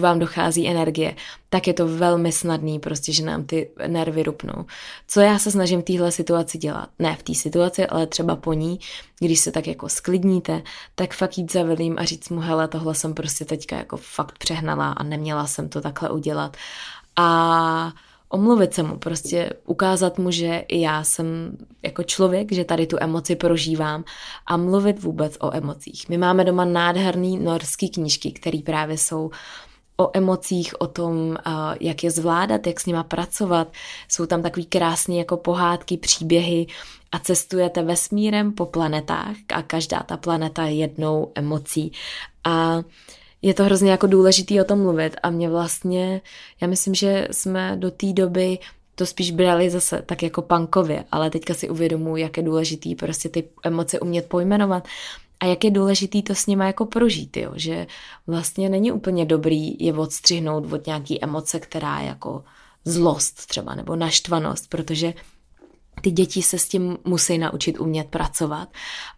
vám dochází energie, tak je to velmi snadný prostě, že nám ty nervy rupnou. Co já se snažím v téhle situaci dělat? Ne v té situaci, ale třeba po ní, když se tak jako sklidníte, tak fakt jít za Vilím a říct mu, hele, tohle jsem prostě teďka jako fakt přehnala a neměla jsem to takhle udělat. A omluvit se mu, prostě ukázat mu, že i já jsem jako člověk, že tady tu emoci prožívám a mluvit vůbec o emocích. My máme doma nádherný norský knížky, které právě jsou o emocích, o tom, jak je zvládat, jak s nima pracovat. Jsou tam takový krásný jako pohádky, příběhy a cestujete vesmírem po planetách a každá ta planeta je jednou emocí. A je to hrozně jako důležitý o tom mluvit a mě vlastně, já myslím, že jsme do té doby to spíš brali zase tak jako punkově, ale teďka si uvědomuji, jak je důležitý prostě ty emoce umět pojmenovat a jak je důležitý to s nima jako prožít, jo? Že vlastně není úplně dobrý je odstřihnout od nějaký emoce, která je jako zlost třeba nebo naštvanost, protože ty děti se s tím musí naučit umět pracovat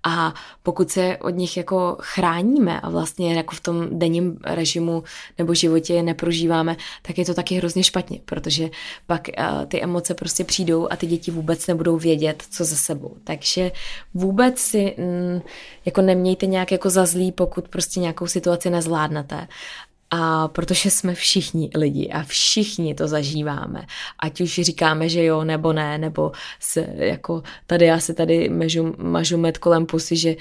a pokud se od nich jako chráníme a vlastně jako v tom denním režimu nebo životě je neprožíváme, tak je to taky hrozně špatně, protože pak ty emoce prostě přijdou a ty děti vůbec nebudou vědět, co za sebou. Takže vůbec si jako nemějte nějak jako za zlý, pokud prostě nějakou situaci nezvládnete. A protože jsme všichni lidi a všichni to zažíváme. Ať už říkáme, že jo, nebo ne, nebo se, jako tady já se tady mažu med kolem pusy, že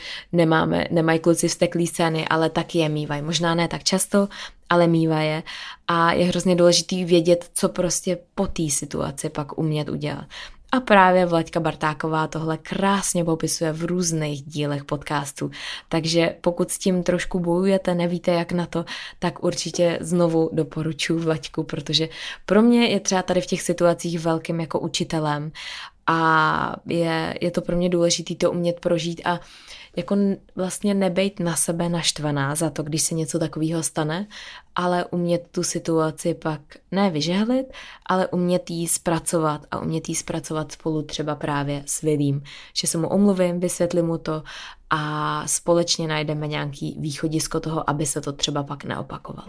nemají kluci vzteklý scény, ale taky je mývají. Možná ne tak často, ale mývá je. A je hrozně důležitý vědět, co prostě po té situaci pak umět udělat. A právě Vlaďka Bartáková tohle krásně popisuje v různých dílech podcastu. Takže pokud s tím trošku bojujete, nevíte jak na to, tak určitě znovu doporučuji Vlaďku, protože pro mě je třeba tady v těch situacích velkým jako učitelem a je to pro mě důležité to umět prožít a jako vlastně nebejt na sebe naštvaná za to, když se něco takového stane, ale umět tu situaci pak ne vyžehlit, ale umět jí zpracovat a umět jí zpracovat spolu třeba právě s Vilím, že se mu omluvím, vysvětlím mu to a společně najdeme nějaký východisko toho, aby se to třeba pak neopakovalo.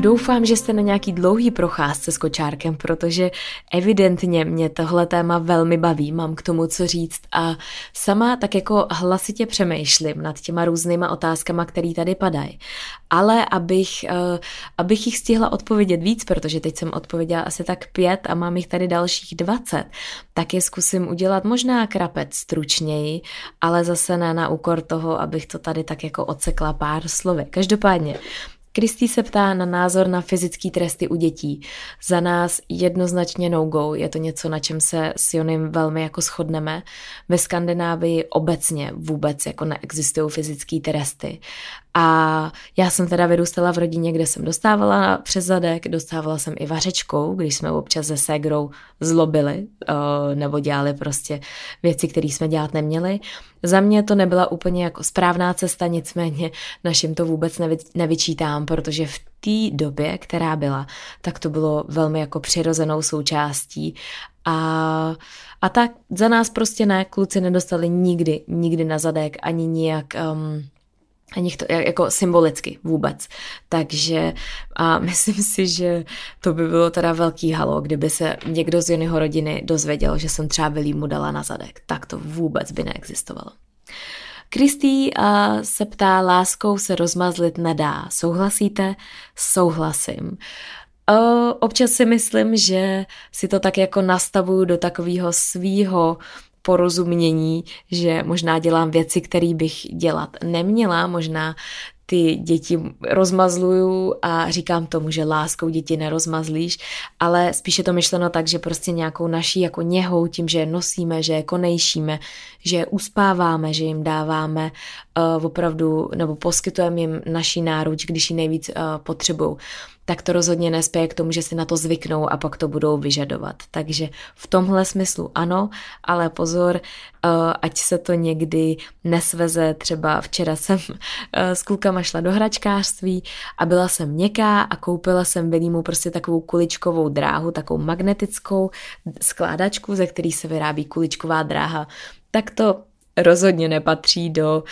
Doufám, že jste na nějaký dlouhý procházce s kočárkem, protože evidentně mě tohle téma velmi baví, mám k tomu co říct a sama tak jako hlasitě přemýšlím nad těma různýma otázkama, které tady padají. Ale abych jich stihla odpovědět víc, protože teď jsem odpověděla asi tak 5 a mám jich tady dalších 20, tak je zkusím udělat možná krapec stručněji, ale zase ne na úkor toho, abych to tady tak jako odsekla pár slovy. Každopádně, Kristý se ptá na názor na fyzické tresty u dětí. Za nás jednoznačně no-go, je to něco, na čem se s Jonim velmi jako shodneme. Ve Skandinávii obecně vůbec jako neexistují fyzické tresty. A já jsem teda vyrůstala v rodině, kde jsem dostávala přes zadek, dostávala jsem i vařečkou, když jsme občas se ségrou zlobili nebo dělali prostě věci, které jsme dělat neměli. Za mě to nebyla úplně jako správná cesta, nicméně našim to vůbec nevyčítám, protože v té době, která byla, tak to bylo velmi jako přirozenou součástí a tak za nás prostě ne, kluci nedostali nikdy na zadek, ani nijak... Ani to jako symbolicky vůbec. Takže a myslím si, že to by bylo teda velký halo, kdyby se někdo z Jonyho rodiny dozvěděl, že jsem třeba Viliamu dala na zadek. Tak to vůbec by neexistovalo. Kristý se ptá, láskou se rozmazlit nedá. Souhlasíte? Souhlasím. Občas si myslím, že si to tak jako nastavuju do takového svýho porozumění, že možná dělám věci, které bych dělat neměla, možná ty děti rozmazluju a říkám tomu, že láskou děti nerozmazlíš, ale spíše to myšleno tak, že prostě nějakou naší jako něhou, tím, že je nosíme, že je konejšíme, že je uspáváme, že jim dáváme opravdu, nebo poskytujeme jim naší náruč, když ji nejvíc potřebují, tak to rozhodně nespěje k tomu, že si na to zvyknou a pak to budou vyžadovat. Takže v tomhle smyslu ano, ale pozor, ať se to někdy nesveze. Třeba včera jsem s klukama šla do hračkářství a byla jsem měkká a koupila jsem Viliamu prostě takovou kuličkovou dráhu, takovou magnetickou skládačku, ze který se vyrábí kuličková dráha. Tak to rozhodně nepatří do...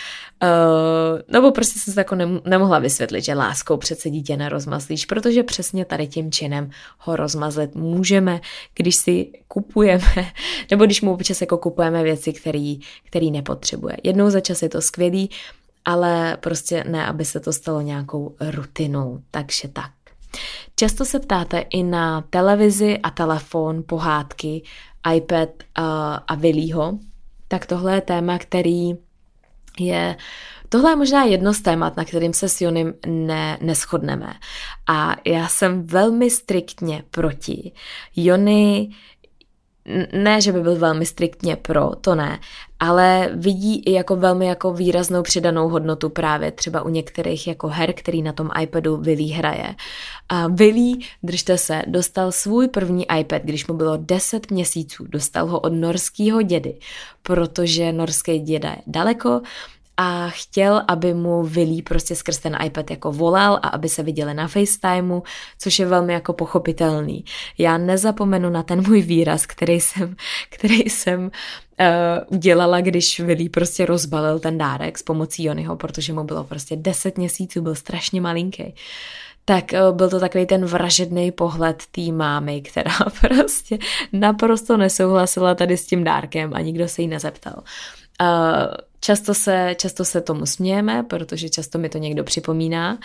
Nebo prostě jsem se jako nemohla vysvětlit, že láskou přece dítě nerozmazlíš, protože přesně tady tím činem ho rozmazlit můžeme, když si kupujeme, nebo když mu občas jako kupujeme věci, který nepotřebuje. Jednou za čas je to skvělý, ale prostě ne, aby se to stalo nějakou rutinou, takže tak. Často se ptáte i na televizi a telefon, pohádky, iPad a Viliho. Tak tohle je téma, který je... Tohle je možná jedno z témat, na kterým se s Jonym neshodneme. A já jsem velmi striktně proti. Jony... Ne, že by byl velmi striktně pro, to ne, ale vidí i jako velmi jako výraznou přidanou hodnotu právě třeba u některých jako her, který na tom iPadu Vili hraje. A Vili, držte se, dostal svůj první iPad, když mu bylo 10 měsíců, dostal ho od norského dědy, protože norský děda je daleko a chtěl, aby mu Vili prostě skrz ten iPad jako volal a aby se viděli na FaceTimeu, což je velmi jako pochopitelný. Já nezapomenu na ten můj výraz, který jsem udělala, když Vili prostě rozbalil ten dárek s pomocí Jonyho, protože mu bylo prostě 10 měsíců, byl strašně malinký. Tak byl to takový ten vražedný pohled té mámy, která prostě naprosto nesouhlasila tady s tím dárkem a nikdo se jí nezeptal. Často se tomu smějeme, protože často mi to někdo připomíná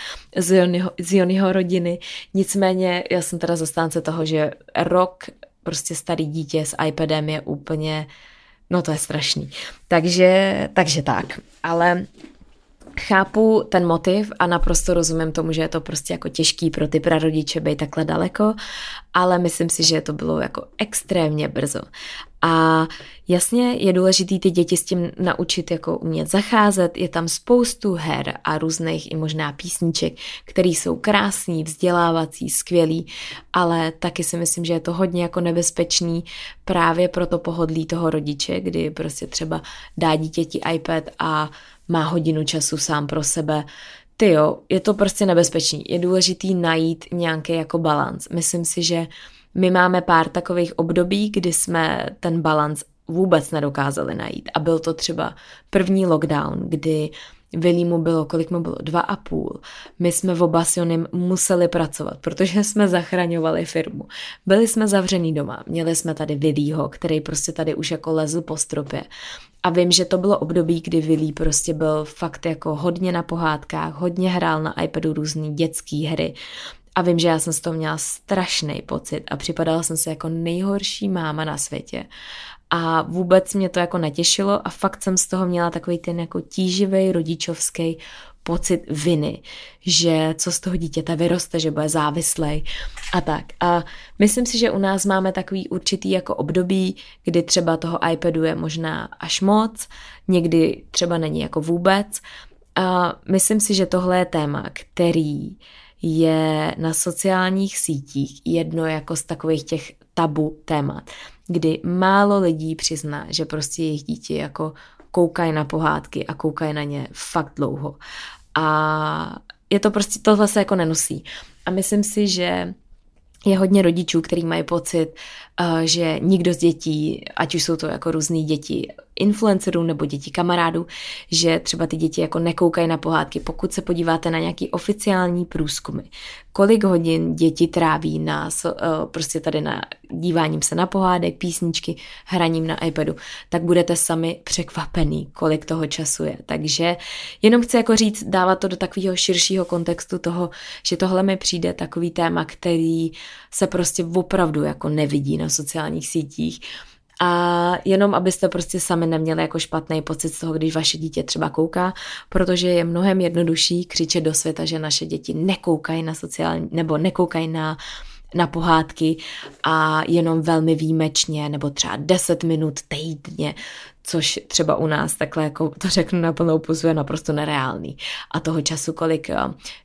z Jonyho rodiny. Nicméně já jsem teda zastánce toho, že rok prostě starý dítě s iPadem je úplně, no to je strašný. Takže tak, ale... Chápu ten motiv a naprosto rozumím tomu, že je to prostě jako těžký pro ty prarodiče být takhle daleko, ale myslím si, že to bylo jako extrémně brzo. A jasně je důležité ty děti s tím naučit jako umět zacházet, je tam spoustu her a různých i možná písniček, které jsou krásný, vzdělávací, skvělý, ale taky si myslím, že je to hodně jako nebezpečný právě pro to pohodlí toho rodiče, kdy prostě třeba dá dítěti iPad a má hodinu času sám pro sebe. Tyjo, je to prostě nebezpečný. Je důležitý najít nějaký jako balanc. Myslím si, že my máme pár takových období, kdy jsme ten balanc vůbec nedokázali najít. A byl to třeba první lockdown, kdy Viliamu bylo, kolik mu bylo? 2,5. My jsme oba s Jonym museli pracovat, protože jsme zachraňovali firmu. Byli jsme zavřený doma, měli jsme tady Viliho, který prostě tady už jako lezl po stropě. A vím, že to bylo období, kdy Vili prostě byl fakt jako hodně na pohádkách, hodně hrál na iPadu různý dětský hry. A vím, že já jsem z toho měla strašný pocit a připadala jsem se jako nejhorší máma na světě. A vůbec mě to jako netěšilo a fakt jsem z toho měla takový ten jako tíživý rodičovský pocit viny, že co z toho dítěte vyroste, že bude závislej a tak. A myslím si, že u nás máme takový určitý jako období, kdy třeba toho iPadu je možná až moc, někdy třeba není jako vůbec, A myslím si, že tohle je téma, který je na sociálních sítích jedno jako z takových těch tabu témat, kdy málo lidí přizná, že prostě jejich dítě jako koukají na pohádky a koukají na ně fakt dlouho. A je to prostě, tohle se jako nenosí. A myslím si, že je hodně rodičů, kteří mají pocit, že nikdo z dětí, ať už jsou to jako různý děti influencerů nebo děti kamarádů, že třeba ty děti jako nekoukají na pohádky. Pokud se podíváte na nějaký oficiální průzkumy, kolik hodin děti tráví na, prostě tady na díváním se na pohádek, písničky, hraním na iPadu, tak budete sami překvapený, kolik toho času je. Takže jenom chci jako říct, dávat to do takového širšího kontextu toho, že tohle mi přijde takový téma, který se prostě opravdu jako nevidí na sociálních sítích. A jenom abyste prostě sami neměli jako špatný pocit z toho, když vaše dítě třeba kouká, protože je mnohem jednodušší křičet do světa, že naše děti nekoukají na sociální, nebo nekoukají na pohádky a jenom velmi výjimečně, nebo třeba 10 minut týdně, což třeba u nás takhle, jako to řeknu na plnou pusu, je naprosto nereálný. A toho času, kolik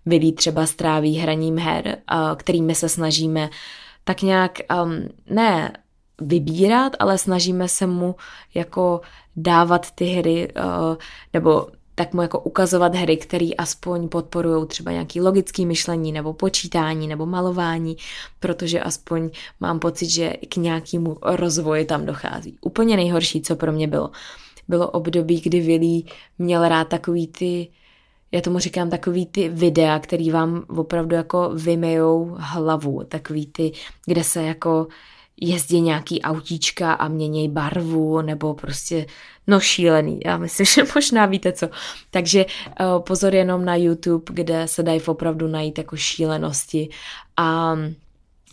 Vili třeba stráví hraním her, kterými se snažíme tak nějak, ne vybírat, ale snažíme se mu jako dávat ty hry, nebo tak mu jako ukazovat hry, které aspoň podporujou třeba nějaké logické myšlení, nebo počítání, nebo malování, protože aspoň mám pocit, že k nějakému rozvoji tam dochází. Úplně nejhorší, co pro mě bylo období, kdy Vili měl rád takový ty, já tomu říkám, takový ty videa, který vám opravdu jako vymejou hlavu, takový ty, kde se jako jezdí nějaký autíčka a měnějí barvu, nebo prostě, no šílený, já myslím, že možná víte co. Takže pozor jenom na YouTube, kde se dají opravdu najít jako šílenosti a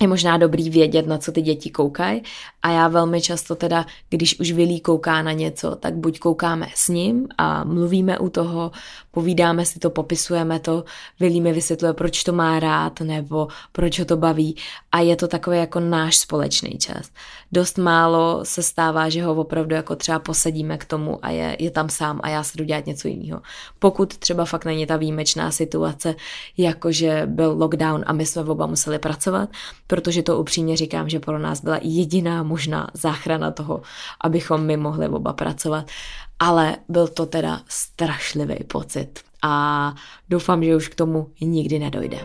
je možná dobrý vědět, na co ty děti koukají. A já velmi často teda, když už Vili kouká na něco, tak buď koukáme s ním a mluvíme u toho, povídáme si to, popisujeme to, Vili mi vysvětluje, proč to má rád nebo proč ho to baví a je to takový jako náš společný čas. Dost málo se stává, že ho opravdu jako třeba posadíme k tomu a je tam sám a já se jdu dělat něco jiného. Pokud třeba fakt není ta výjimečná situace, jakože byl lockdown a my jsme oba museli pracovat, protože to upřímně říkám, že pro nás byla jediná možná záchrana toho, abychom my mohli oba pracovat, ale byl to teda strašlivý pocit a doufám, že už k tomu nikdy nedojde.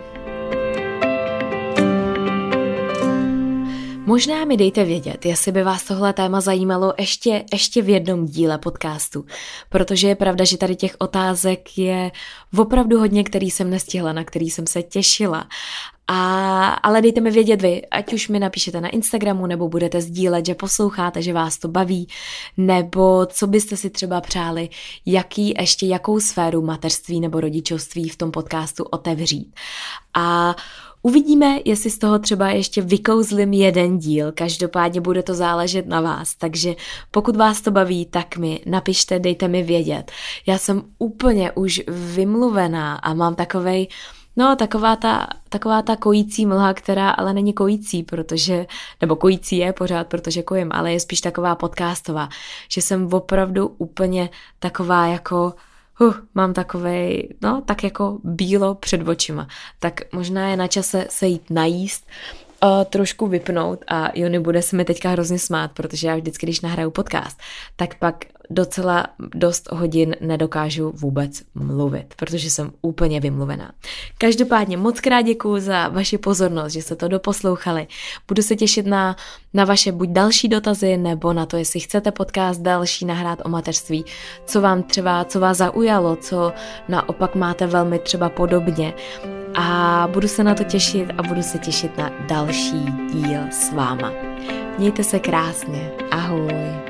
Možná mi dejte vědět, jestli by vás tohle téma zajímalo ještě v jednom díle podcastu, protože je pravda, že tady těch otázek je opravdu hodně, který jsem nestihla, na který jsem se těšila. Ale dejte mi vědět vy, ať už mi napíšete na Instagramu, nebo budete sdílet, že posloucháte, že vás to baví, nebo co byste si třeba přáli, jakou sféru mateřství nebo rodičovství v tom podcastu otevřít. A uvidíme, jestli z toho třeba ještě vykouzlim jeden díl, každopádně bude to záležet na vás, takže pokud vás to baví, tak mi napište, dejte mi vědět. Já jsem úplně už vymluvená a mám taková ta kojící mlha, která ale není kojící, nebo kojící je pořád, protože kojím, ale je spíš taková podcastová, že jsem opravdu úplně taková jako mám takovej, tak jako bílo před očima. Tak možná je na čase se jít najíst, trošku vypnout a Joni bude se mi teďka hrozně smát, protože já vždycky, když nahraju podcast, tak pak docela dost hodin nedokážu vůbec mluvit, protože jsem úplně vymluvená. Každopádně moc krát děkuju za vaši pozornost, že jste to doposlouchali. Budu se těšit na vaše buď další dotazy, nebo na to, jestli chcete podcast další nahrát o mateřství, co vás zaujalo, co naopak máte velmi třeba podobně. A budu se na to těšit a budu se těšit na další díl s váma. Mějte se krásně. Ahoj.